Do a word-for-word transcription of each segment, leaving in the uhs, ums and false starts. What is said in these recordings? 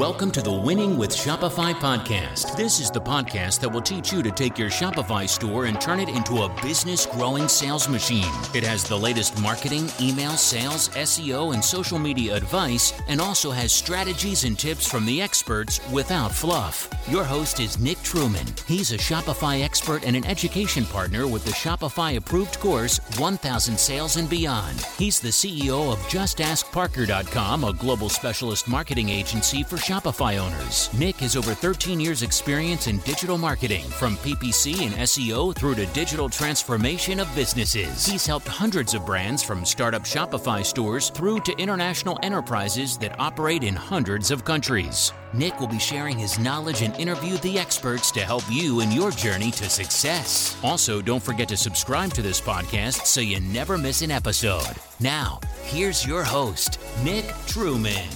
Welcome to the Winning with Shopify podcast. This is the podcast that will teach you to take your Shopify store and turn it into a business-growing sales machine. It has the latest marketing, email, sales, S E O, and social media advice, and also has strategies and tips from the experts without fluff. Your host is Nick Truman. He's a Shopify expert and an education partner with the Shopify-approved course, one thousand Sales and Beyond. He's the C E O of Just Ask Parker dot com, a global specialist marketing agency for Shopify owners. Nick has over thirteen years experience in digital marketing, from P P C and S E O through to digital transformation of businesses. He's helped hundreds of brands from startup Shopify stores through to international enterprises that operate in hundreds of countries. Nick will be sharing his knowledge and interview the experts to help you in your journey to success. Also, don't forget to subscribe to this podcast so you never miss an episode. Now, here's your host, Nick Truman.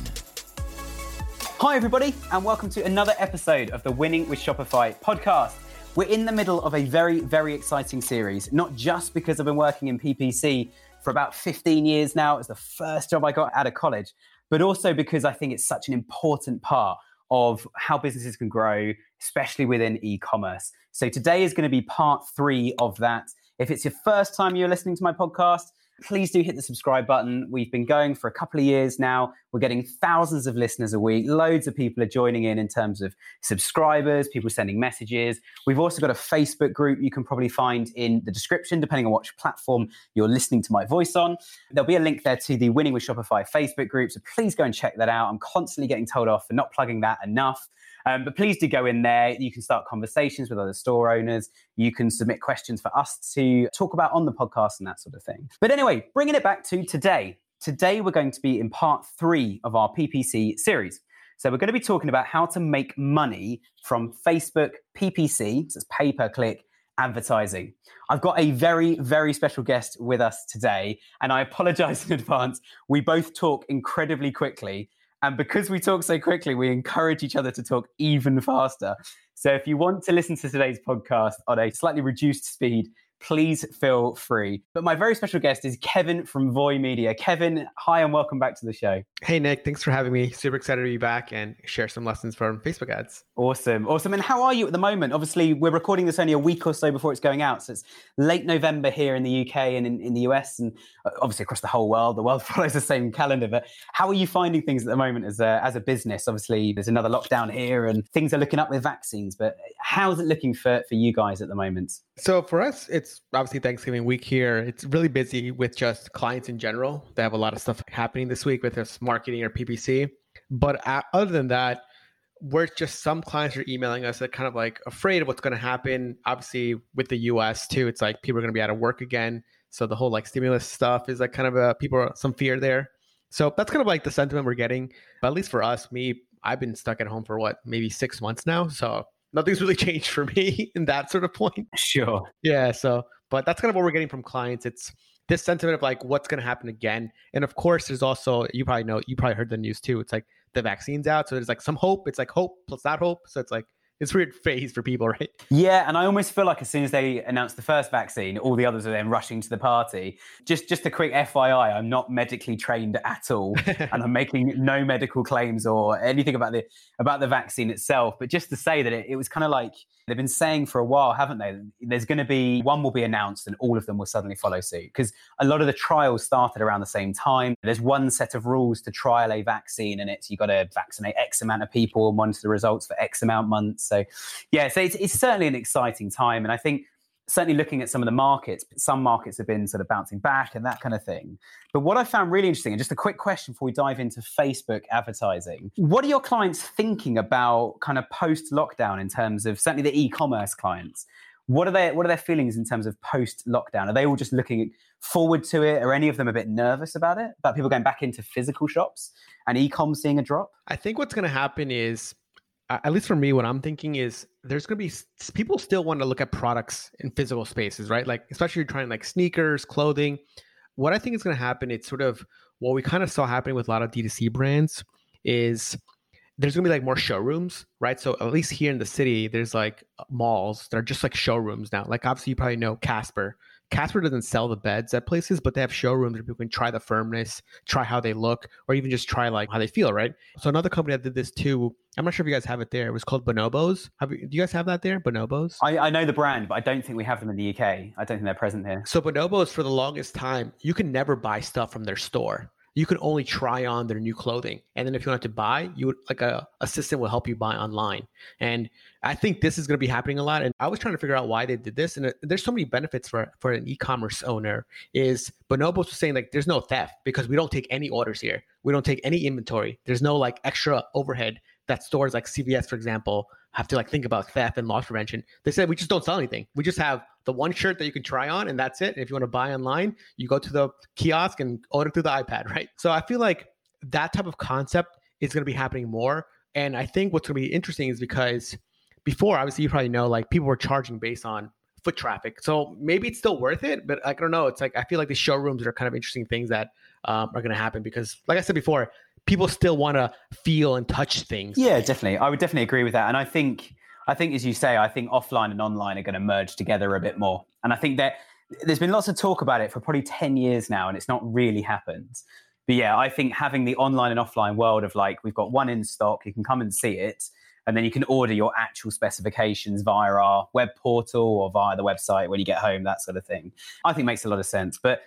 Hi everybody, and welcome to another episode of the Winning with Shopify podcast. We're in the middle of a very, very exciting series, not just because I've been working in P P C for about fifteen years now. It was the first job I got out of college, but also because I think it's such an important part of how businesses can grow, especially within e-commerce. So today is going to be part three of that. If it's your first time you're listening to my podcast, please do hit the subscribe button. We've been going for a couple of years now. We're getting thousands of listeners a week. Loads of people are joining in in terms of subscribers, people sending messages. We've also got a Facebook group you can probably find in the description, depending on which platform you're listening to my voice on. There'll be a link there to the Winning with Shopify Facebook group, so please go and check that out. I'm constantly getting told off for not plugging that enough. Um, but please do go in there. You can start conversations with other store owners. You can submit questions for us to talk about on the podcast and that sort of thing. But anyway, bringing it back to today. Today, we're going to be in part three of our P P C series. So we're going to be talking about how to make money from Facebook P P C, so it's pay-per-click advertising. I've got a very, very special guest with us today, and I apologize in advance. We both talk incredibly quickly. And because we talk so quickly, we encourage each other to talk even faster. So if you want to listen to today's podcast on a slightly reduced speed, please feel free. But my very special guest is Kevin from Voy Media. Kevin, hi, and welcome back to the show. Hey, Nick. Thanks for having me. Super excited to be back and share some lessons from Facebook ads. Awesome. Awesome. And how are you at the moment? Obviously, we're recording this only a week or so before it's going out. So it's late November here in the U K and in, in the U S, and obviously across the whole world. The world follows the same calendar. But how are you finding things at the moment as a, as a business? Obviously, there's another lockdown here and things are looking up with vaccines. But how's it looking for, for you guys at the moment? So for us, it's obviously Thanksgiving week here. It's really busy with just clients in general. They have a lot of stuff happening this week with this marketing or P P C. But other than that, we're just some clients are emailing us that kind of like afraid of what's going to happen. Obviously with the U S too, it's like people are going to be out of work again. So the whole like stimulus stuff is like kind of a people are some fear there. So that's kind of like the sentiment we're getting. But at least for us, me, I've been stuck at home for what, maybe six months now. So nothing's really changed for me in that sort of point. Sure. Yeah. So, but that's kind of what we're getting from clients. It's this sentiment of like, what's going to happen again? And of course, there's also, you probably know, you probably heard the news too. It's like the vaccine's out. So there's like some hope. It's like hope plus not hope. So it's like, it's a weird phase for people, right? Yeah. And I almost feel like as soon as they announce the first vaccine, all the others are then rushing to the party. Just just a quick F Y I, I'm not medically trained at all. And I'm making no medical claims or anything about the about the vaccine itself. But just to say that it, it was kind of like, they've been saying for a while, haven't they? There's going to be, one will be announced and all of them will suddenly follow suit. Because a lot of the trials started around the same time. There's one set of rules to trial a vaccine, and it's, you've got to vaccinate X amount of people and monitor the results for X amount of months. So yeah, so it's, it's certainly an exciting time. And I think certainly looking at some of the markets, some markets have been sort of bouncing back and that kind of thing. But what I found really interesting, and just a quick question before we dive into Facebook advertising, what are your clients thinking about kind of post-lockdown in terms of certainly the e-commerce clients? What are their, what are their feelings in terms of post-lockdown? Are they all just looking forward to it? Are any of them a bit nervous about it, about people going back into physical shops and e-com seeing a drop? I think what's going to happen is, at least for me, what I'm thinking is there's going to be people still want to look at products in physical spaces, right? Like, especially you're trying like sneakers, clothing. What I think is going to happen, it's sort of what we kind of saw happening with a lot of D two C brands is there's going to be like more showrooms, right? So at least here in the city, there's like malls that are just like showrooms now. Like obviously you probably know Casper. Casper doesn't sell the beds at places, but they have showrooms where people can try the firmness, try how they look, or even just try like how they feel, right? So another company that did this too, I'm not sure if you guys have it there. It was called Bonobos. Have you, do you guys have that there? Bonobos? I, I know the brand, but I don't think we have them in the U K. I don't think they're present here. So Bonobos, for the longest time, you can never buy stuff from their store. You can only try on their new clothing. And then if you want to buy, you would, like a assistant will help you buy online. And I think this is going to be happening a lot. And I was trying to figure out why they did this. And there's so many benefits for, for an e-commerce owner is Bonobos was saying like, there's no theft because we don't take any orders here. We don't take any inventory. There's no like extra overhead that stores like C V S, for example, have to like think about theft and loss prevention. They said, we just don't sell anything. We just have the one shirt that you can try on and that's it. And if you want to buy online, you go to the kiosk and order through the iPad, right? So I feel like that type of concept is going to be happening more. And I think what's going to be interesting is because before, obviously, you probably know, like people were charging based on foot traffic. So maybe it's still worth it, but like, I don't know. It's like, I feel like the showrooms are kind of interesting things that um, are going to happen because like I said before, people still want to feel and touch things. Yeah, definitely. I would definitely agree with that. And I think, I think, as you say, I think offline and online are going to merge together a bit more. And I think that there's been lots of talk about it for probably ten years now, and it's not really happened. But yeah, I think having the online and offline world of like, we've got one in stock, you can come and see it, and then you can order your actual specifications via our web portal or via the website when you get home, that sort of thing, I think makes a lot of sense. But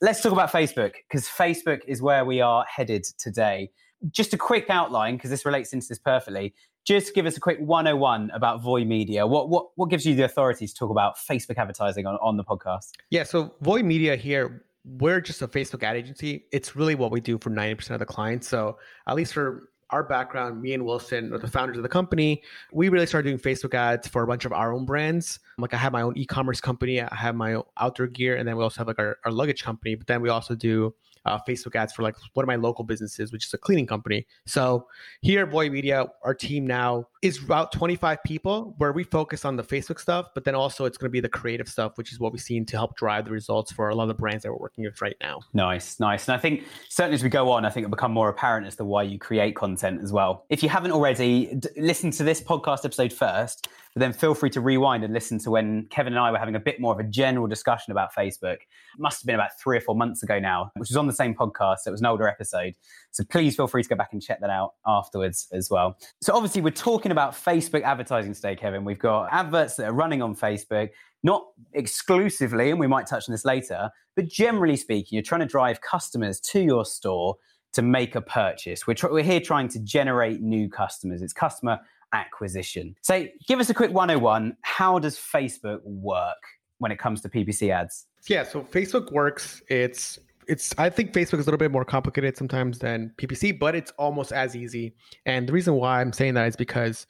let's talk about Facebook, because Facebook is where we are headed today. Just a quick outline, because this relates into this perfectly. Just give us a quick one oh one about Voy Media. What what what gives you the authority to talk about Facebook advertising on, on the podcast? Yeah, so Voy Media here, we're just a Facebook ad agency. It's really what we do for ninety percent of the clients. So at least for our background, me and Wilson are the founders of the company. We really started doing Facebook ads for a bunch of our own brands. Like I have my own e-commerce company. I have my own outdoor gear. And then we also have like our, our luggage company. But then we also do uh, Facebook ads for like one of my local businesses, which is a cleaning company. So here at Voy Media, our team now is about twenty-five people where we focus on the Facebook stuff. But then also it's going to be the creative stuff, which is what we've seen to help drive the results for a lot of the brands that we're working with right now. Nice, nice. And I think certainly as we go on, I think it'll become more apparent as to why you create content as well. If you haven't already, d- listen to this podcast episode first, but then feel free to rewind and listen to when Kevin and I were having a bit more of a general discussion about Facebook. It must have been about three or four months ago now, which was on the same podcast. So it was an older episode. So please feel free to go back and check that out afterwards as well. So obviously we're talking about Facebook advertising today, Kevin. We've got adverts that are running on Facebook, not exclusively, and we might touch on this later, but generally speaking, you're trying to drive customers to your store to make a purchase. We're, tr- we're here trying to generate new customers. It's customer acquisition. So give us a quick one oh one. How does Facebook work when it comes to P P C ads? Yeah, so Facebook works. It's, it's. I think Facebook is a little bit more complicated sometimes than P P C, but it's almost as easy. And the reason why I'm saying that is because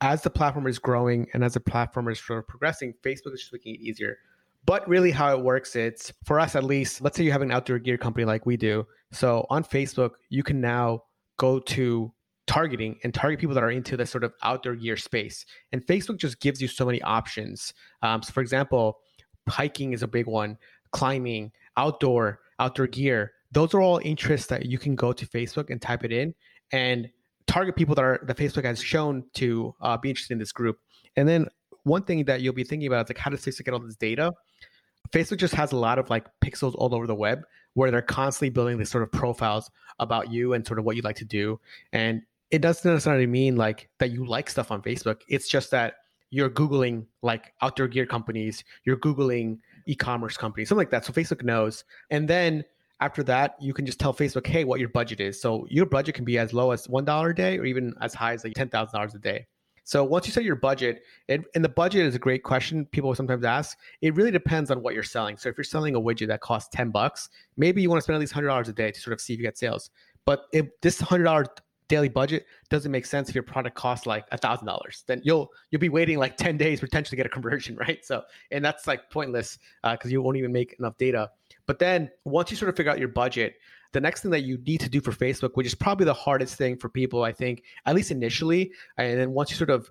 as the platform is growing and as the platform is sort of progressing, Facebook is just making it easier. But really how it works, it's for us at least, let's say you have an outdoor gear company like we do. So on Facebook, you can now go to targeting and target people that are into the sort of outdoor gear space. And Facebook just gives you so many options. Um, so for example, hiking is a big one, climbing, outdoor, outdoor gear. Those are all interests that you can go to Facebook and type it in and target people that are that Facebook has shown to uh, be interested in this group. And then one thing that you'll be thinking about is like, how does Facebook get all this data? Facebook just has a lot of like pixels all over the web where they're constantly building these sort of profiles about you and sort of what you like to do. And it doesn't necessarily mean like that you like stuff on Facebook. It's just that you're Googling like outdoor gear companies, you're Googling e-commerce companies, something like that. So Facebook knows. And then after that, you can just tell Facebook, hey, what your budget is. So your budget can be as low as one dollar a day or even as high as like ten thousand dollars a day. So once you set your budget, and, and the budget is a great question people sometimes ask, it really depends on what you're selling. So if you're selling a widget that costs ten bucks, maybe you want to spend at least one hundred dollars a day to sort of see if you get sales. But if this one hundred dollars daily budget doesn't make sense if your product costs like one thousand dollars, then you'll you'll be waiting like ten days potentially to get a conversion, right? So, and that's like pointless because uh, you won't even make enough data. But then once you sort of figure out your budget, the next thing that you need to do for Facebook, which is probably the hardest thing for people, I think, at least initially, and then once you sort of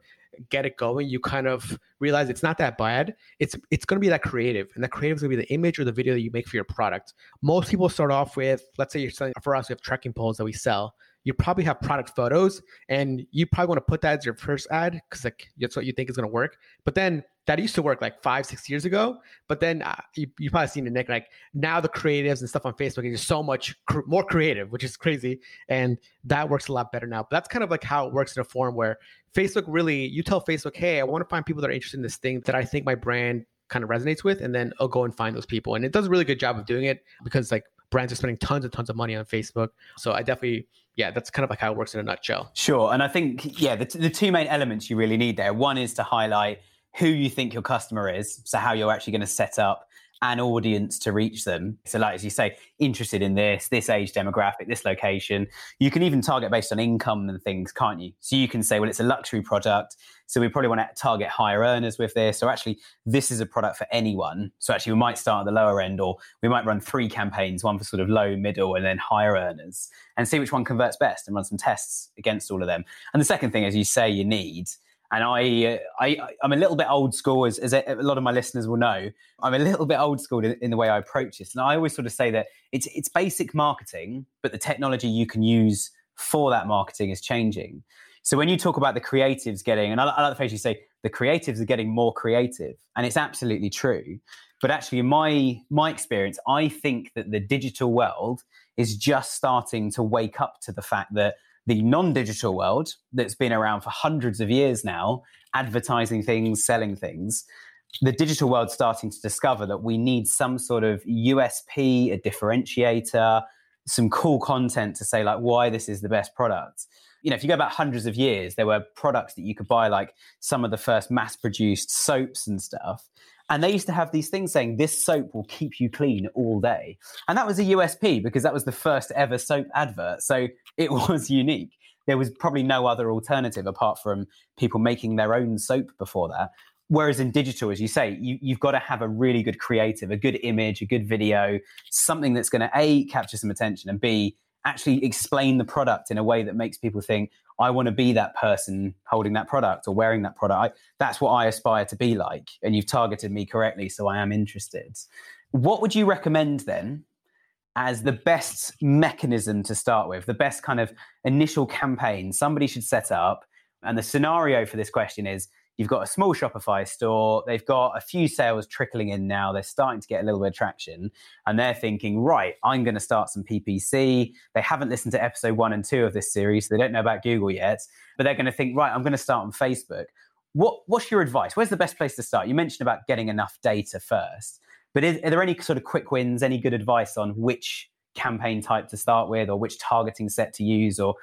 get it going, you kind of realize it's not that bad. It's it's going to be that creative, and that creative is going to be the image or the video that you make for your product. Most people start off with, let's say you're selling, for us, we have trekking poles that we sell. you probably have product photos, and you probably want to put that as your first ad because like that's what you think is going to work. But then that used to work like five, six years ago. But then uh, you, you've probably seen it, Nick. Like now the creatives and stuff on Facebook is just so much cr- more creative, which is crazy. And that works a lot better now. But that's kind of like how it works in a form where Facebook really, you tell Facebook, hey, I want to find people that are interested in this thing that I think my brand kind of resonates with. And then I'll go and find those people. And it does a really good job of doing it because like brands are spending tons and tons of money on Facebook. So I definitely... yeah, that's kind of like how it works in a nutshell. Sure. And I think, yeah, the, t- the two main elements you really need there. One is to highlight who you think your customer is. So how you're actually going to set up an audience to reach them. So like, as you say, interested in this, this age demographic, this location. You can even target based on income and things, can't you? So you can say, well, it's a luxury product, so we probably want to target higher earners with this. Or actually, this is a product for anyone. So actually, we might start at the lower end, or we might run three campaigns, one for sort of low, middle, and then higher earners, and see which one converts best and run some tests against all of them. And the second thing, as you say, you need... And I, I, I'm a little bit old school, as, as a lot of my listeners will know. I'm a little bit old school in, in the way I approach this. And I always sort of say that it's it's basic marketing, but the technology you can use for that marketing is changing. So when you talk about the creatives getting, and I, I like the phrase you say, the creatives are getting more creative. And it's absolutely true. But actually, in my, my experience, I think that the digital world is just starting to wake up to the fact that the non-digital world that's been around for hundreds of years now, advertising things, selling things, the digital world's starting to discover that we need some sort of U S P, a differentiator, some cool content to say like why this is the best product. You know, if you go back hundreds of years, there were products that you could buy, like some of the first mass-produced soaps and stuff. And they used to have these things saying, this soap will keep you clean all day. And that was a U S P because that was the first ever soap advert. So it was unique. There was probably no other alternative apart from people making their own soap before that. Whereas in digital, as you say, you, you've got to have a really good creative, a good image, a good video, something that's going to A, capture some attention, and B, actually explain the product in a way that makes people think, I want to be that person holding that product or wearing that product. I, that's what I aspire to be like. And you've targeted me correctly, so I am interested. What would you recommend then as the best mechanism to start with, the best kind of initial campaign somebody should set up? And the scenario for this question is, you've got a small Shopify store, they've got a few sales trickling in now, they're starting to get a little bit of traction, and they're thinking, right, I'm going to start some P P C. They haven't listened to episode one and two of this series, so they don't know about Google yet, but they're going to think, right, I'm going to start on Facebook. What, what's your advice? Where's the best place to start? You mentioned about getting enough data first, but is, are there any sort of quick wins, any good advice on which campaign type to start with or which targeting set to use, or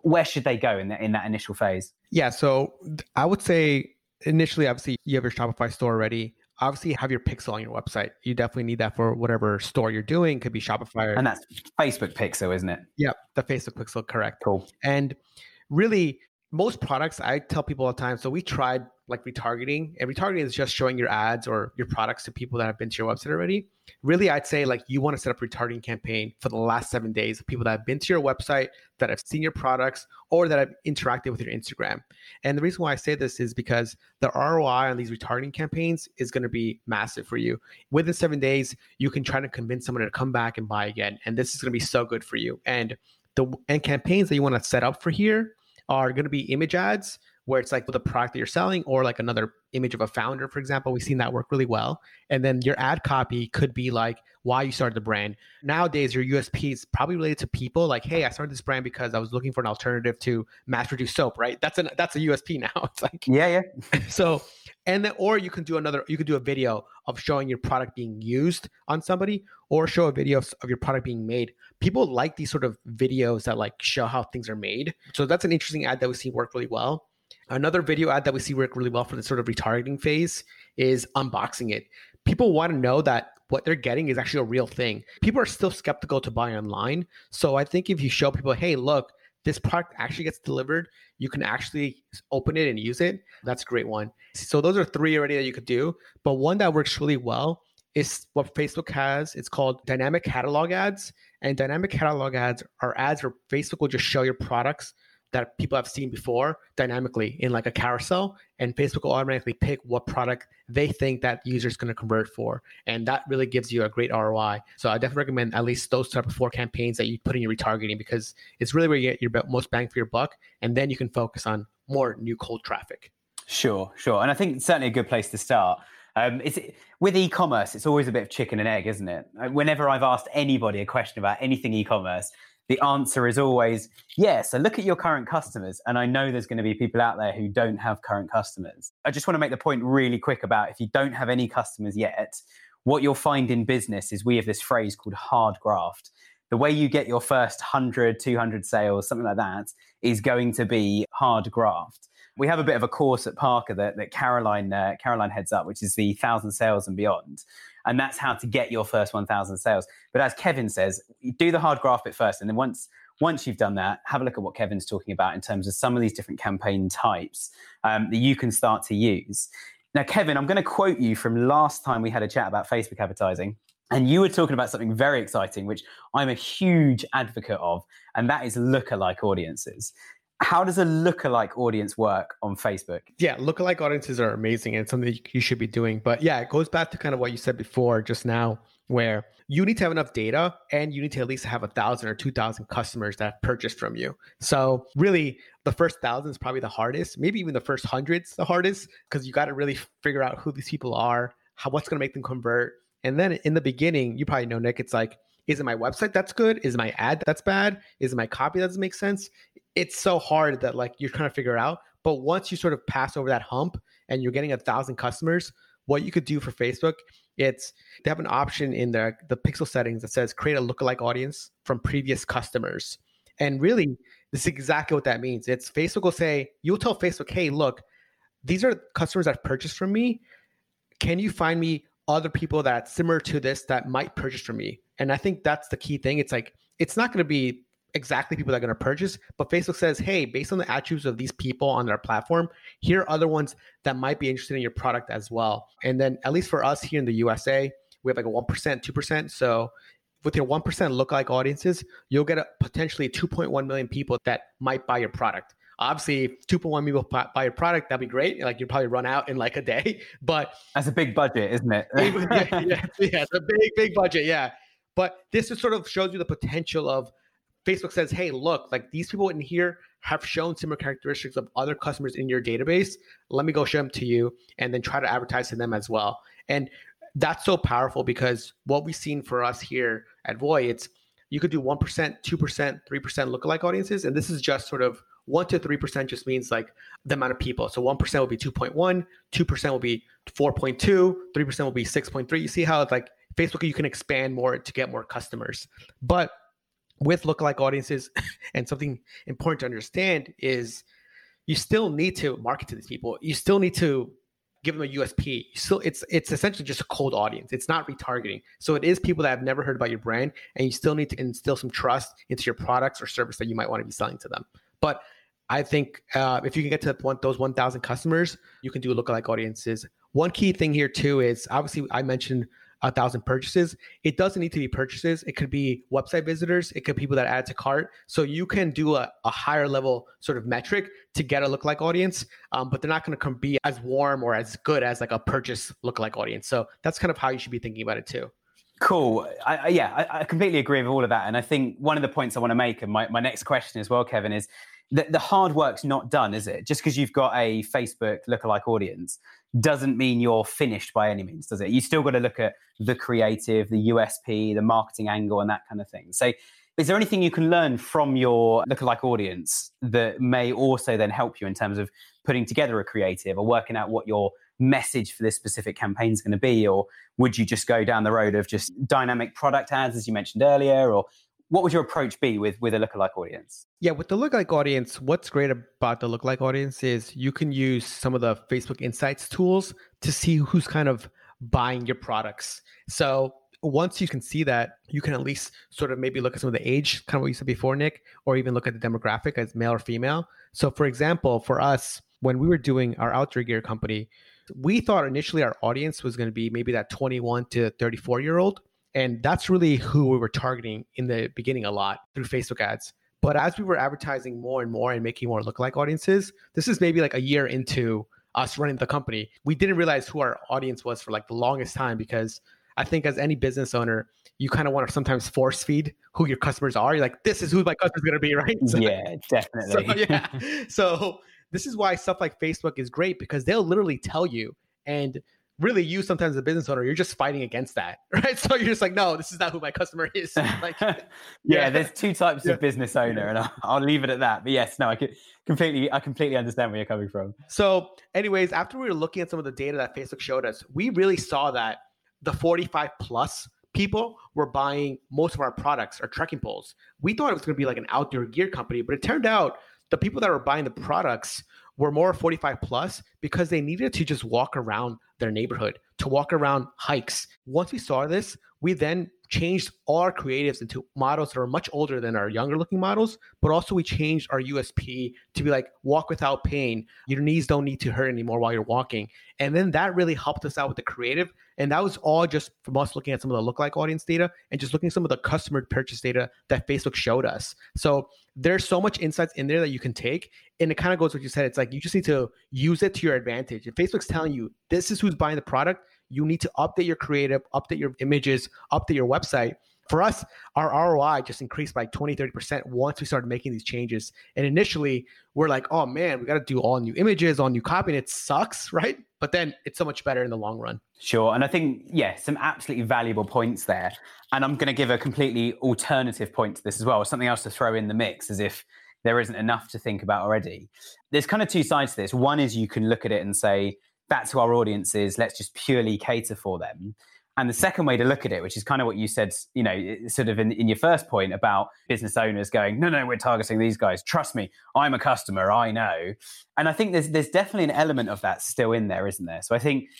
where should they go in, the, in that initial phase? Yeah, so I would say... initially, obviously, you have your Shopify store already. Obviously, have your pixel on your website. You definitely need that for whatever store you're doing. Could be Shopify. Or... and that's Facebook pixel, isn't it? Yeah, the Facebook pixel, correct. Cool. And really, most products, I tell people all the time, so we tried like retargeting. And retargeting is just showing your ads or your products to people that have been to your website already. Really, I'd say like you want to set up a retargeting campaign for the last seven days of people that have been to your website, that have seen your products, or that have interacted with your Instagram. And the reason why I say this is because the R O I on these retargeting campaigns is going to be massive for you. Within seven days, you can try to convince someone to come back and buy again. And this is going to be so good for you. And the and campaigns that you want to set up for here are going to be image ads, where it's like the product that you're selling or like another image of a founder, for example. We've seen that work really well. And then your ad copy could be like why you started the brand. Nowadays, your U S P is probably related to people like, hey, I started this brand because I was looking for an alternative to mass-produced soap, right? That's an that's a U S P now. It's like yeah, yeah. So and then or you can do another, you could do a video of showing your product being used on somebody, or show a video of, of your product being made. People like these sort of videos that like show how things are made. So that's an interesting ad that we see work really well. Another video ad that we see work really well for the sort of retargeting phase is unboxing it. People want to know that what they're getting is actually a real thing. People are still skeptical to buy online. So I think if you show people, hey, look, this product actually gets delivered, you can actually open it and use it. That's a great one. So those are three already that you could do. But one that works really well is what Facebook has. It's called dynamic catalog ads. And dynamic catalog ads are ads where Facebook will just show your products that people have seen before dynamically in like a carousel, and Facebook will automatically pick what product they think that user is going to convert for. And that really gives you a great R O I. So I definitely recommend at least those type of four campaigns that you put in your retargeting, because it's really where you get your most bang for your buck. And then you can focus on more new cold traffic. Sure, sure. And I think certainly a good place to start. Um, it's, with e-commerce, it's always a bit of chicken and egg, isn't it? Whenever I've asked anybody a question about anything e-commerce, the answer is always, yeah, so look at your current customers. And I know there's going to be people out there who don't have current customers. I just want to make the point really quick about if you don't have any customers yet, what you'll find in business is we have this phrase called hard graft. The way you get your first one hundred, two hundred sales, something like that, is going to be hard graft. We have a bit of a course at Parker that, that Caroline uh, Caroline heads up, which is the one thousand Sales and Beyond. And that's how to get your first one thousand sales. But as Kevin says, do the hard graft bit first. And then once once you've done that, have a look at what Kevin's talking about in terms of some of these different campaign types um, that you can start to use. Now, Kevin, I'm going to quote you from last time we had a chat about Facebook advertising. And you were talking about something very exciting, which I'm a huge advocate of, and that is lookalike audiences. How does a lookalike audience work on Facebook? Yeah, lookalike audiences are amazing and something you should be doing. But yeah, it goes back to kind of what you said before just now, where you need to have enough data and you need to at least have a thousand or two thousand customers that have purchased from you. So really, the first thousand is probably the hardest, maybe even the first hundred's the hardest, because you got to really figure out who these people are, how, what's going to make them convert. And then in the beginning, you probably know, Nick, it's like, is it my website that's good? Is it my ad that's bad? Is it my copy that doesn't make sense? It's so hard that like you're trying to figure it out. But once you sort of pass over that hump and you're getting a thousand customers, what you could do for Facebook, it's they have an option in the, the pixel settings that says create a lookalike audience from previous customers. And really, this is exactly what that means. It's Facebook will say, you'll tell Facebook, hey, look, these are customers that have purchased from me. Can you find me other people that are similar to this that might purchase from me? And I think that's the key thing. It's like, it's not going to be exactly people that are going to purchase, but Facebook says, hey, based on the attributes of these people on their platform, here are other ones that might be interested in your product as well. And then at least for us here in the U S A, we have like a one percent, two percent. So with your one percent lookalike audiences, you'll get a potentially two point one million people that might buy your product. Obviously, if two point one people buy your product, that'd be great. Like you'd probably run out in like a day, but that's a big budget, isn't it? yeah, yeah, yeah, it's a big, big budget. Yeah. But this just sort of shows you the potential of Facebook says, hey, look, like these people in here have shown similar characteristics of other customers in your database. Let me go show them to you and then try to advertise to them as well. And that's so powerful because what we've seen for us here at Voy, it's you could do one percent, two percent, three percent lookalike audiences. And this is just sort of one to three percent just means like the amount of people. So one percent will be two point one, two percent will be four point two, three percent will be six point three. You see how it's like Facebook, you can expand more to get more customers. But with lookalike audiences, and something important to understand is you still need to market to these people. You still need to give them a U S P. You still, it's it's essentially just a cold audience. It's not retargeting. So it is people that have never heard about your brand, and you still need to instill some trust into your products or service that you might want to be selling to them. But I think uh, if you can get to one, those one thousand customers, you can do lookalike audiences. One key thing here too is obviously I mentioned a thousand purchases. It doesn't need to be purchases. It could be website visitors. It could be people that add to cart. So you can do a, a higher level sort of metric to get a lookalike audience, um, but they're not going to be as warm or as good as like a purchase lookalike audience. So that's kind of how you should be thinking about it too. Cool. I, I, yeah, I, I completely agree with all of that. And I think one of the points I want to make, and my, my next question as well, Kevin, is that the hard work's not done, is it? Just because you've got a Facebook lookalike audience doesn't mean you're finished by any means, does it? You still got to look at the creative, the U S P, the marketing angle and that kind of thing. So is there anything you can learn from your lookalike audience that may also then help you in terms of putting together a creative or working out what your message for this specific campaign is going to be? Or would you just go down the road of just dynamic product ads, as you mentioned earlier? Or what would your approach be with, with a lookalike audience? Yeah, with the lookalike audience, what's great about the lookalike audience is you can use some of the Facebook Insights tools to see who's kind of buying your products. So once you can see that, you can at least sort of maybe look at some of the age, kind of what you said before, Nick, or even look at the demographic as male or female. So for example, for us, when we were doing our outdoor gear company, we thought initially our audience was going to be maybe that twenty-one to thirty-four year old. And that's really who we were targeting in the beginning a lot through Facebook ads. But as we were advertising more and more and making more lookalike audiences, this is maybe like a year into us running the company, we didn't realize who our audience was for like the longest time, because I think as any business owner, you kind of want to sometimes force feed who your customers are. You're like, this is who my customer's going to be, right? So, yeah, definitely. So, yeah. So this is why stuff like Facebook is great, because they'll literally tell you, and really you sometimes as a business owner, you're just fighting against that, right? So you're just like, no, this is not who my customer is. Like, yeah, yeah, there's two types yeah. of business owner, and I'll, I'll leave it at that. But yes, no, I could completely, I completely understand where you're coming from. So anyways, after we were looking at some of the data that Facebook showed us, we really saw that the forty-five plus people were buying most of our products, our trekking poles. We thought it was going to be like an outdoor gear company, but it turned out the people that were buying the products were more forty-five plus because they needed to just walk around their neighborhood, to walk around hikes. Once we saw this, we then changed all our creatives into models that are much older than our younger looking models, but also we changed our U S P to be like, walk without pain. Your knees don't need to hurt anymore while you're walking. And then that really helped us out with the creative. And that was all just from us looking at some of the lookalike audience data and just looking at some of the customer purchase data that Facebook showed us. So there's so much insights in there that you can take. And it kind of goes what you said. It's like, you just need to use it to your advantage. If Facebook's telling you, this is who's buying the product, you need to update your creative, update your images, update your website. For us, our R O I just increased by twenty, thirty percent once we started making these changes. And initially, we're like, oh man, we got to do all new images, all new copy, and it sucks, right? But then it's so much better in the long run. Sure. And I think, yeah, some absolutely valuable points there. And I'm going to give a completely alternative point to this as well, something else to throw in the mix as if there isn't enough to think about already. There's kind of two sides to this. One is you can look at it and say, that's who our audience is, let's just purely cater for them. And the second way to look at it, which is kind of what you said, you know, sort of in, in your first point about business owners going, no, no, we're targeting these guys. Trust me, I'm a customer, I know. And I think there's there's definitely an element of that still in there, isn't there? So I think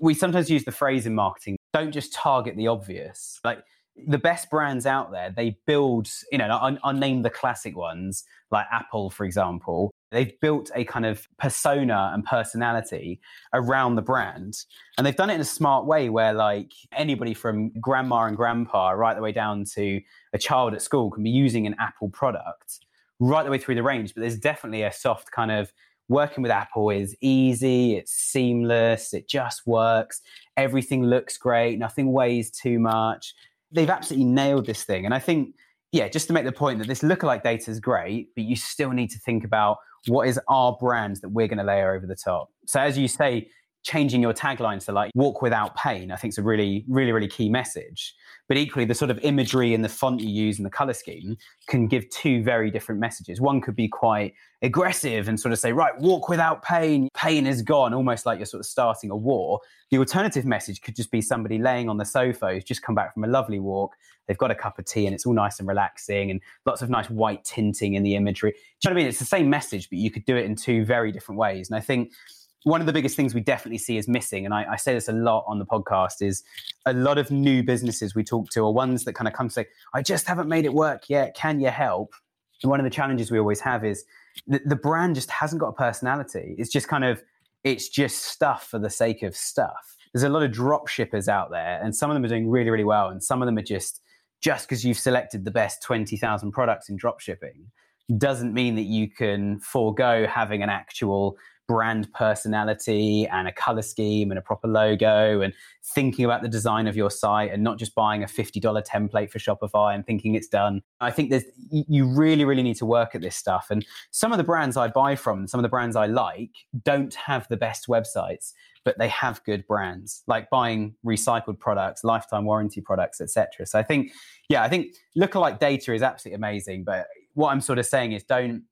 we sometimes use the phrase in marketing, don't just target the obvious. Like the best brands out there, they build, you know, I'll, I'll name the classic ones, like Apple, for example. They've built a kind of persona and personality around the brand. And they've done it in a smart way where like anybody from grandma and grandpa right the way down to a child at school can be using an Apple product right the way through the range. But there's definitely a soft kind of working with Apple is easy, it's seamless, it just works. Everything looks great, nothing weighs too much. They've absolutely nailed this thing. And I think, yeah, just to make the point that this lookalike data is great, but you still need to think about what is our brand that we're going to layer over the top. So as you say, changing your taglines to like walk without pain, I think is a really, really, really key message. But equally, the sort of imagery and the font you use and the color scheme can give two very different messages. One could be quite aggressive and sort of say, right, walk without pain, pain is gone, almost like you're sort of starting a war. The alternative message could just be somebody laying on the sofa who's just come back from a lovely walk. They've got a cup of tea and it's all nice and relaxing and lots of nice white tinting in the imagery. Do you know what I mean? It's the same message, but you could do it in two very different ways. And I think one of the biggest things we definitely see is missing, and I, I say this a lot on the podcast, is a lot of new businesses we talk to are ones that kind of come to say, I just haven't made it work yet, can you help? And one of the challenges we always have is the, the brand just hasn't got a personality. It's just kind of, it's just stuff for the sake of stuff. There's a lot of drop shippers out there, and some of them are doing really, really well, and some of them are just, just because you've selected the best twenty thousand products in drop shipping doesn't mean that you can forego having an actual brand personality and a color scheme and a proper logo and thinking about the design of your site and not just buying a fifty dollars template for Shopify and thinking it's done. I think there's you really, really need to work at this stuff. And some of the brands I buy from, some of the brands I like, don't have the best websites, but they have good brands, like buying recycled products, lifetime warranty products, et cetera. So I think, yeah, I think lookalike data is absolutely amazing. But what I'm sort of saying is don't,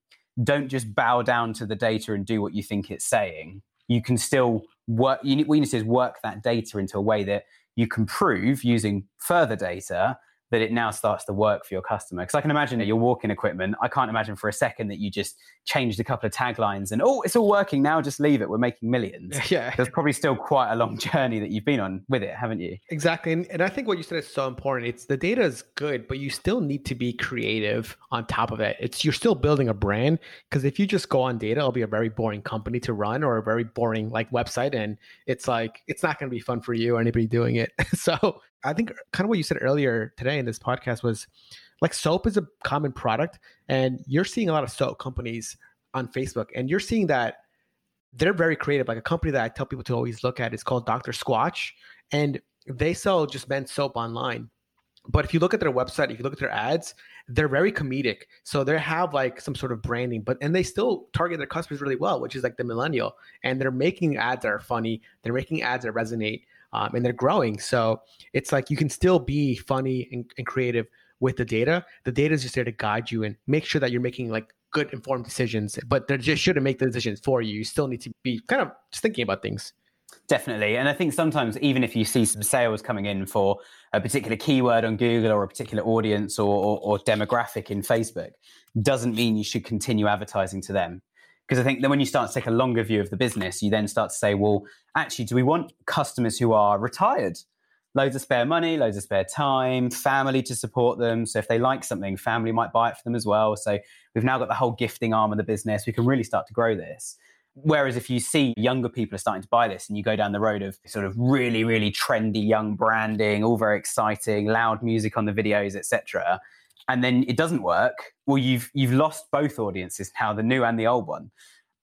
Don't just bow down to the data and do what you think it's saying. You can still work, you need, what you need to do is work that data into a way that you can prove using further data that it now starts to work for your customer. Because I can imagine that your walking equipment, I can't imagine for a second that you just changed a couple of taglines and, oh, it's all working now, just leave it, we're making millions. Yeah. There's probably still quite a long journey that you've been on with it, haven't you? Exactly. And, and I think what you said is so important. It's the data is good, but you still need to be creative on top of it. It's you're still building a brand, because if you just go on data, it'll be a very boring company to run or a very boring like website. And it's like, it's not going to be fun for you or anybody doing it. So I think kind of what you said earlier today in this podcast was Like soap is a common product, and you're seeing a lot of soap companies on Facebook, and you're seeing that they're very creative. Like a company that I tell people to always look at is called Doctor Squatch, and they sell just men's soap online. But if you look at their website, if you look at their ads, they're very comedic. So they have like some sort of branding, but and they still target their customers really well, which is like the millennial. And they're making ads that are funny. They're making ads that resonate, um, and they're growing. So it's like you can still be funny and, and creative with the data. The data is just there to guide you and make sure that you're making like good informed decisions, but they just shouldn't make the decisions for you. You still need to be kind of just thinking about things. Definitely. And I think sometimes even if you see some sales coming in for a particular keyword on Google or a particular audience or, or, or demographic in Facebook, doesn't mean you should continue advertising to them. Because I think that when you start to take a longer view of the business, you then start to say, well, actually, do we want customers who are retired? Loads of spare money, loads of spare time, family to support them. So if they like something, family might buy it for them as well. So we've now got the whole gifting arm of the business. We can really start to grow this. Whereas if you see younger people are starting to buy this and you go down the road of sort of really, really trendy young branding, all very exciting, loud music on the videos, et cetera, and then it doesn't work, well, you've you've lost both audiences now, the new and the old one.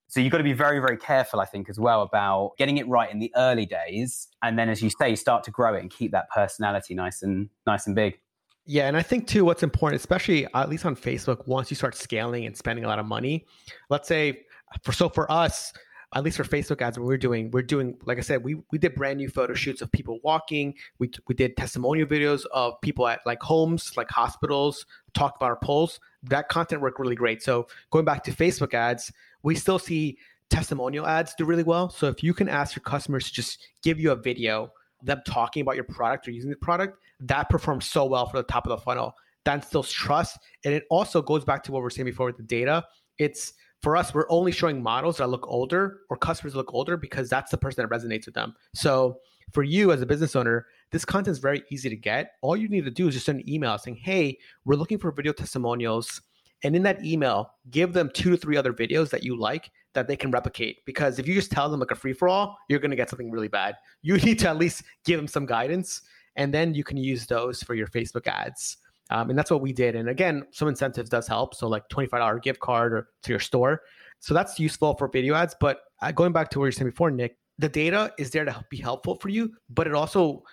So you've got to be very, very careful, I think, as well about getting it right in the early days. And then, as you say, start to grow it and keep that personality nice and nice and big. Yeah. And I think too, what's important, especially at least on Facebook, once you start scaling and spending a lot of money, let's say... For so for us, at least for Facebook ads, what we're doing, we're doing, like I said, we we did brand new photo shoots of people walking. We we did testimonial videos of people at like homes, like hospitals, talk about our polls. That content worked really great. So going back to Facebook ads, we still see testimonial ads do really well. So if you can ask your customers to just give you a video, them talking about your product or using the product, that performs so well for the top of the funnel. That instills trust. And it also goes back to what we were saying before with the data. It's For us, we're only showing models that look older or customers look older because that's the person that resonates with them. So for you as a business owner, this content is very easy to get. All you need to do is just send an email saying, hey, we're looking for video testimonials. And in that email, give them two to three other videos that you like that they can replicate. Because if you just tell them like a free-for-all, you're going to get something really bad. You need to at least give them some guidance. And then you can use those for your Facebook ads. Um, and that's what we did. And again, some incentives does help. So like twenty-five dollars gift card or to your store. So that's useful for video ads. But going back to what you were saying before, Nick, the data is there to be helpful for you, but it also,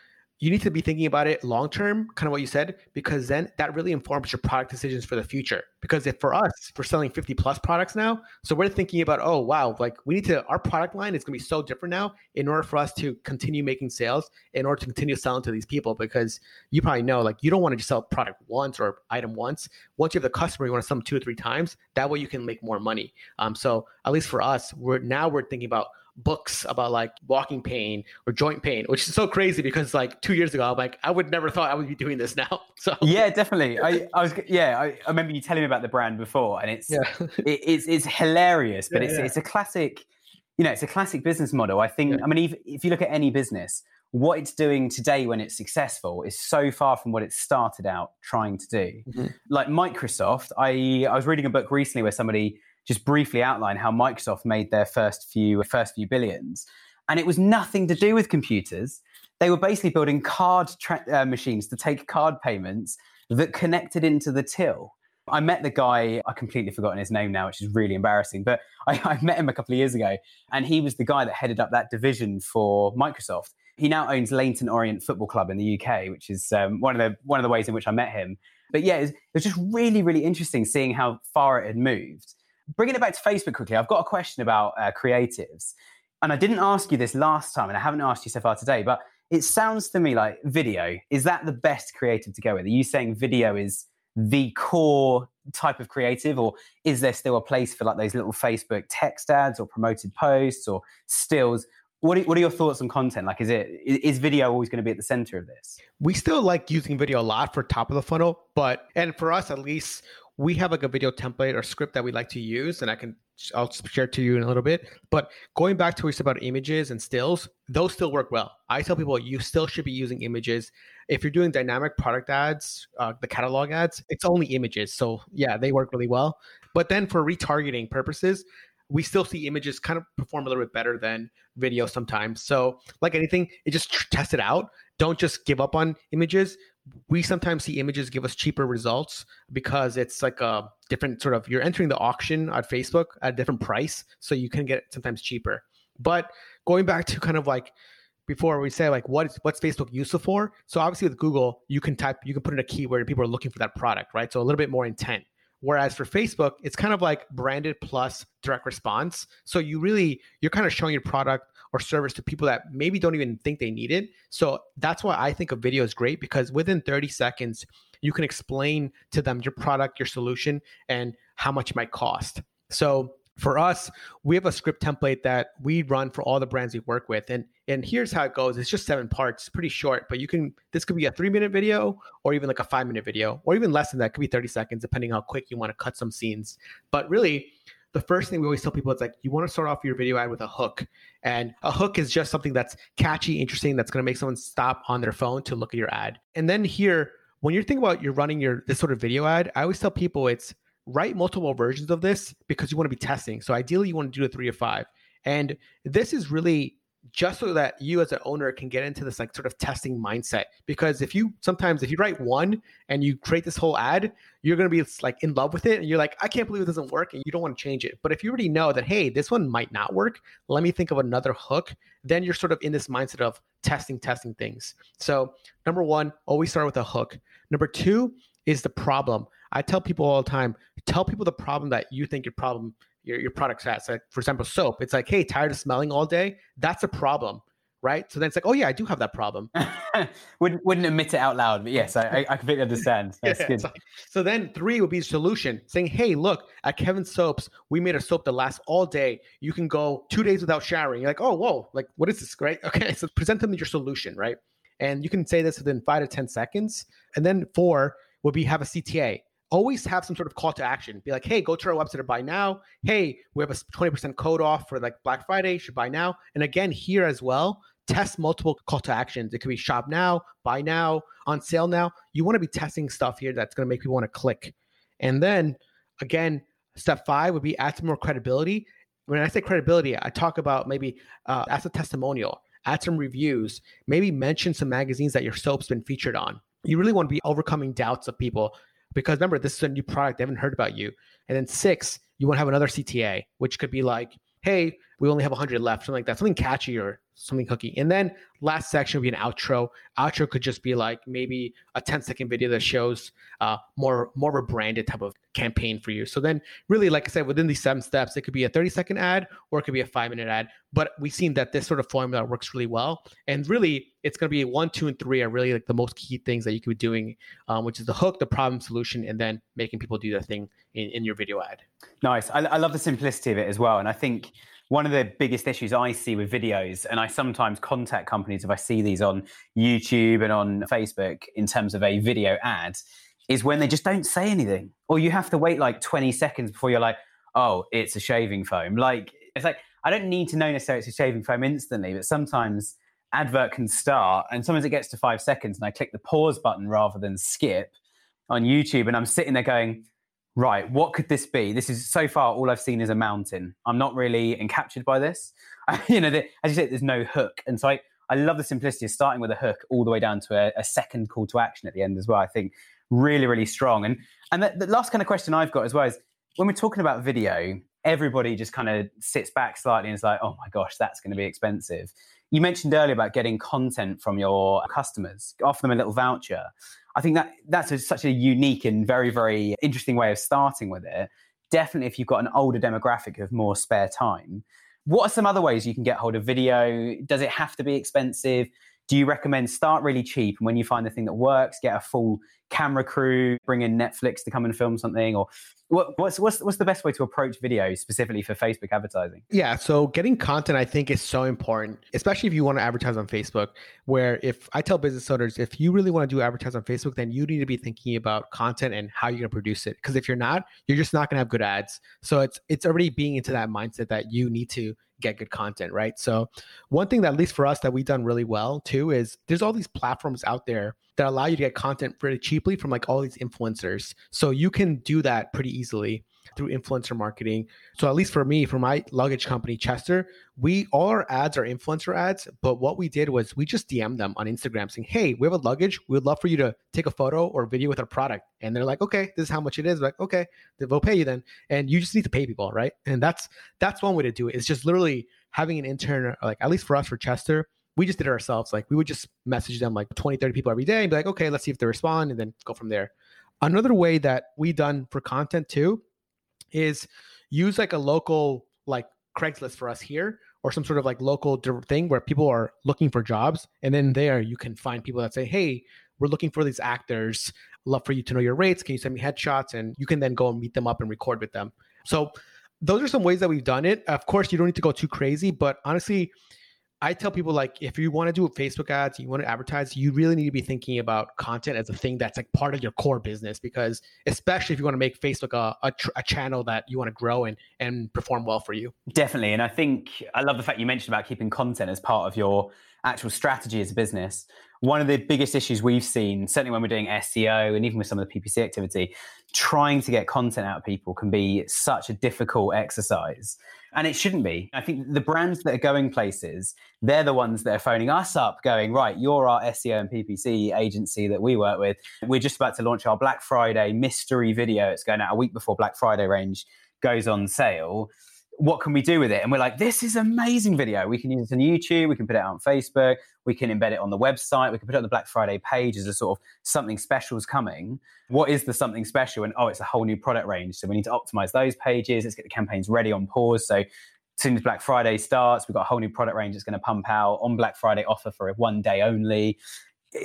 you need to be thinking about it long-term, kind of what you said, because then that really informs your product decisions for the future. Because if for us, we're selling fifty plus products now. So we're thinking about, oh, wow, like we need to, our product line is going to be so different now in order for us to continue making sales, in order to continue selling to these people, because you probably know, like you don't want to just sell product once or item once. Once you have the customer, you want to sell them two or three times. That way you can make more money. Um, so at least for us, we're now we're thinking about books about like walking pain or joint pain, which is so crazy because like two years ago, I'm like, I would never thought I would be doing this now. So yeah, definitely. I, I was, yeah, I, I remember you telling me about the brand before and it's, yeah. it, it's, it's hilarious, but yeah, it's, yeah. it's a classic, you know, it's a classic business model. I think, yeah. I mean, if, if you look at any business, what it's doing today when it's successful is so far from what it started out trying to do. Mm-hmm. Like Microsoft, I, I was reading a book recently where somebody just briefly outline how Microsoft made their first few first few billions. And it was nothing to do with computers. They were basically building card tra- uh, machines to take card payments that connected into the till. I met the guy, I've completely forgotten his name now, which is really embarrassing, but I, I met him a couple of years ago, and he was the guy that headed up that division for Microsoft. He now owns Leyton Orient Football Club in the U K, which is um, one of the one of the ways in which I met him. But yeah, it was, it was just really, really interesting seeing how far it had moved. Bringing it back to Facebook quickly, I've got a question about uh, creatives. And I didn't ask you this last time, and I haven't asked you so far today, but it sounds to me like video, is that the best creative to go with? Are you saying video is the core type of creative, or is there still a place for like those little Facebook text ads or promoted posts or stills? What are, what are your thoughts on content? Like, is it is video always going to be at the center of this? We still like using video a lot for top of the funnel, but, and for us at least, we have like a video template or script that we like to use, and I can I'll share it to you in a little bit. But going back to what you said about images and stills, those still work well. I tell people you still should be using images. If you're doing dynamic product ads, uh, the catalog ads, it's only images. So yeah, they work really well. But then for retargeting purposes, we still see images kind of perform a little bit better than video sometimes. So like anything, it just tr- test it out. Don't just give up on images. we sometimes see images give us cheaper results because it's like a different sort of, you're entering the auction on Facebook at a different price. So you can get it sometimes cheaper. But going back to kind of like before we say like, what is, what's Facebook useful for? So obviously with Google, you can type, you can put in a keyword and people are looking for that product, right? So a little bit more intent. Whereas for Facebook, it's kind of like branded plus direct response. So you really, you're kind of showing your product or service to people that maybe don't even think they need it. So that's why I think a video is great, because within thirty seconds, you can explain to them your product, your solution, and how much it might cost. So for us, we have a script template that we run for all the brands we work with. And and here's how it goes. It's just seven parts. It's pretty short, but you can, this could be a three minute video or even like a five minute video, or even less than that. It could be thirty seconds, depending how quick you want to cut some scenes. But really, the first thing we always tell people is like, you want to start off your video ad with a hook. And a hook is just something that's catchy, interesting, that's going to make someone stop on their phone to look at your ad. And then here, when you're thinking about you're running your this sort of video ad, I always tell people it's write multiple versions of this because you want to be testing. So ideally, you want to do a three or five. And this is really just so that you as an owner can get into this like sort of testing mindset. Because if you sometimes if you write one and you create this whole ad, you're going to be like in love with it. And you're like, I can't believe it doesn't work. And you don't want to change it. But if you already know that, hey, this one might not work, let me think of another hook. Then you're sort of in this mindset of testing, testing things. So number one, always start with a hook. Number two is the problem. I tell people all the time, tell people the problem that you think your problem Your, your product's at. So like, for example, soap. It's like, hey, tired of smelling all day? That's a problem, right? So then it's like, oh yeah, I do have that problem. wouldn't wouldn't admit it out loud, but yes, I, I completely understand. That's yeah, good. Like, so then three would be solution, saying, hey, look, at Kevin Soaps, we made a soap that lasts all day. You can go two days without showering. You're like, oh, whoa, like what is this, right? Okay, so present them your solution, right? And you can say this within five to ten seconds. And then four would be have a C T A. Always have some sort of call to action. Be like, hey, go to our website or buy now. Hey, we have a twenty percent code off for like Black Friday. You should buy now. And again, here as well, test multiple call to actions. It could be shop now, buy now, on sale now. You want to be testing stuff here that's going to make people want to click. And then again, step five would be add some more credibility. When I say credibility, I talk about maybe uh, as a testimonial, add some reviews, maybe mention some magazines that your soap's been featured on. You really want to be overcoming doubts of people. Because remember, this is a new product. They haven't heard about you. And then six, you want to have another C T A, which could be like, hey, we only have one hundred left, something like that, something catchy or something hooky. And then last section would be an outro. Outro could just be like maybe a ten-second video that shows uh, more, more of a branded type of campaign for you. So then really, like I said, within these seven steps, it could be a thirty-second ad or it could be a five-minute ad. But we've seen that this sort of formula works really well. And really, it's going to be one, two, and three are really like the most key things that you could be doing, um, which is the hook, the problem, solution, and then making people do their thing in, in your video ad. Nice. I, I love the simplicity of it as well. And I think one of the biggest issues I see with videos, and I sometimes contact companies if I see these on YouTube and on Facebook in terms of a video ad, is when they just don't say anything. Or you have to wait like twenty seconds before you're like, oh, it's a shaving foam. Like, it's like, I don't need to know necessarily it's a shaving foam instantly, but sometimes advert can start and sometimes it gets to five seconds and I click the pause button rather than skip on YouTube. And I'm sitting there going, right, what could this be? This is so far all I've seen is a mountain. I'm not really encaptured by this. I, you know, the, as you said, there's no hook. And so I, I love the simplicity of starting with a hook all the way down to a, a second call to action at the end as well. I think really, really strong. And and the, the last kind of question I've got as well is when we're talking about video, everybody just kind of sits back slightly and is like, oh my gosh, that's going to be expensive. You mentioned earlier about getting content from your customers, offer them a little voucher. I think that that's a, such a unique and very, very interesting way of starting with it. Definitely if you've got an older demographic of more spare time. What are some other ways you can get hold of video? Does it have to be expensive? Do you recommend start really cheap and when you find the thing that works, get a full camera crew, bring in Netflix to come and film something? Or what, what's, what's, what's the best way to approach video specifically for Facebook advertising? Yeah, so getting content, I think, is so important, especially if you want to advertise on Facebook, where if I tell business owners, if you really want to do advertise on Facebook, then you need to be thinking about content and how you're going to produce it. Because if you're not, you're just not going to have good ads. So it's it's already being into that mindset that you need to get good content, right? So one thing that, at least for us, that we've done really well too is there's all these platforms out there that allow you to get content pretty cheaply from like all these influencers. So you can do that pretty easily. through influencer marketing. So at least for me, for my luggage company, Chester, we all our ads are influencer ads. But what we did was we just D M'd them on Instagram saying, hey, we have a luggage. We would love for you to take a photo or video with our product. And they're like, okay, this is how much it is. We're like, okay, they'll pay you then. And you just need to pay people, right? And that's that's one way to do it. It's just literally having an intern, like at least for us, for Chester, we just did it ourselves. Like we would just message them like twenty, thirty people every day and be like, okay, let's see if they respond and then go from there. Another way that we done for content too is use like a local like Craigslist for us here or some sort of like local thing where people are looking for jobs. And then there you can find people that say, hey, we're looking for these actors. Love for you to know your rates. Can you send me headshots? And you can then go and meet them up and record with them. So those are some ways that we've done it. Of course, you don't need to go too crazy, but honestly, I tell people, like, if you want to do Facebook ads, you want to advertise, you really need to be thinking about content as a thing that's like part of your core business, because especially if you want to make Facebook a, a, tr- a channel that you want to grow and, and perform well for you. Definitely. And I think I love the fact you mentioned about keeping content as part of your actual strategy as a business. One of the biggest issues we've seen, certainly when we're doing S E O and even with some of the P P C activity, trying to get content out of people can be such a difficult exercise. And it shouldn't be. I think the brands that are going places, they're the ones that are phoning us up going, right, you're our S E O and P P C agency that we work with. We're just about to launch our Black Friday mystery video. It's going out a week before Black Friday range goes on sale. What can we do with it? And we're like, this is amazing video. We can use it on YouTube. We can put it out on Facebook. We can embed it on the website. We can put it on the Black Friday page as a sort of something special is coming. What is the something special? And oh, it's a whole new product range. So we need to optimize those pages. Let's get the campaigns ready on pause. So as soon as Black Friday starts, we've got a whole new product range that's going to pump out on Black Friday offer for one day only.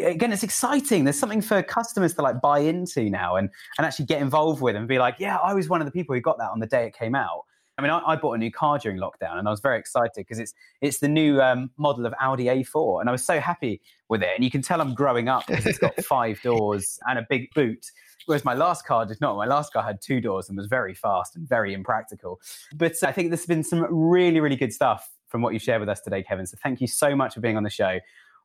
Again, it's exciting. There's something for customers to like buy into now and, and actually get involved with and be like, yeah, I was one of the people who got that on the day it came out. I mean, I, I bought a new car during lockdown and I was very excited because it's it's the new um, model of Audi A four. And I was so happy with it. And you can tell I'm growing up because it's got five doors and a big boot. Whereas my last car did not. My last car had two doors and was very fast and very impractical. But I think there's been some really, really good stuff from what you've shared with us today, Kevin. So thank you so much for being on the show.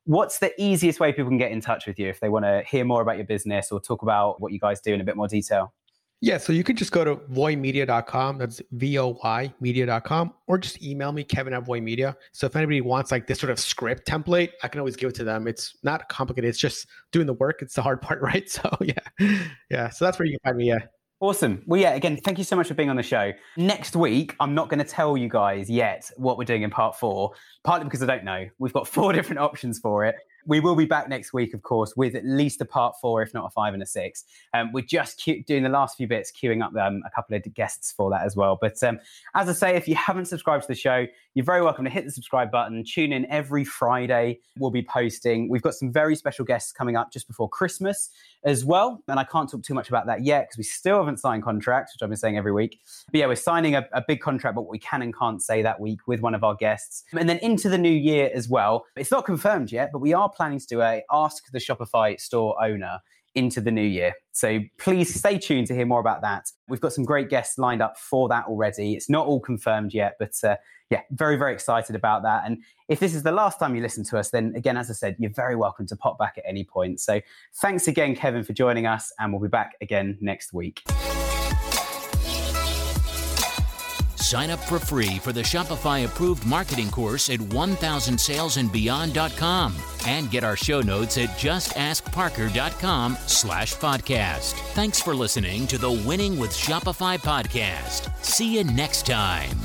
What's the easiest way people can get in touch with you if they want to hear more about your business or talk about what you guys do in a bit more detail? Yeah, so you could just go to voy media dot com. That's V O Y media dot com, or just email me, Kevin at Voy Media. So if anybody wants like this sort of script template, I can always give it to them. It's not complicated. It's just doing the work. It's the hard part, right? So yeah, yeah. So that's where you can find me. Yeah. Awesome. Well, yeah, again, thank you so much for being on the show. Next week, I'm not going to tell you guys yet what we're doing in part four, partly because I don't know. We've got four different options for it. We will be back next week, of course, with at least a part four, if not a five and a six. Um, we're just cu- doing the last few bits, queuing up um, a couple of guests for that as well. But um, as I say, if you haven't subscribed to the show, you're very welcome to hit the subscribe button. Tune in every Friday. We'll be posting. We've got some very special guests coming up just before Christmas as well. And I can't talk too much about that yet because we still haven't signed contracts, which I've been saying every week. But yeah, we're signing a, a big contract, but what we can and can't say that week with one of our guests. And then into the new year as well. It's not confirmed yet, but we are planning to do a Ask the Shopify Store Owner into the new year. So please stay tuned to hear more about that. We've got some great guests lined up for that already. It's not all confirmed yet, but uh, yeah, very, very excited about that. And if this is the last time you listen to us, then again, as I said, you're very welcome to pop back at any point. So thanks again, Kevin, for joining us, and we'll be back again next week. Sign up for free for the Shopify approved marketing course at one thousand sales and beyond dot com and get our show notes at just ask parker dot com slash podcast. Thanks for listening to the Winning with Shopify podcast. See you next time.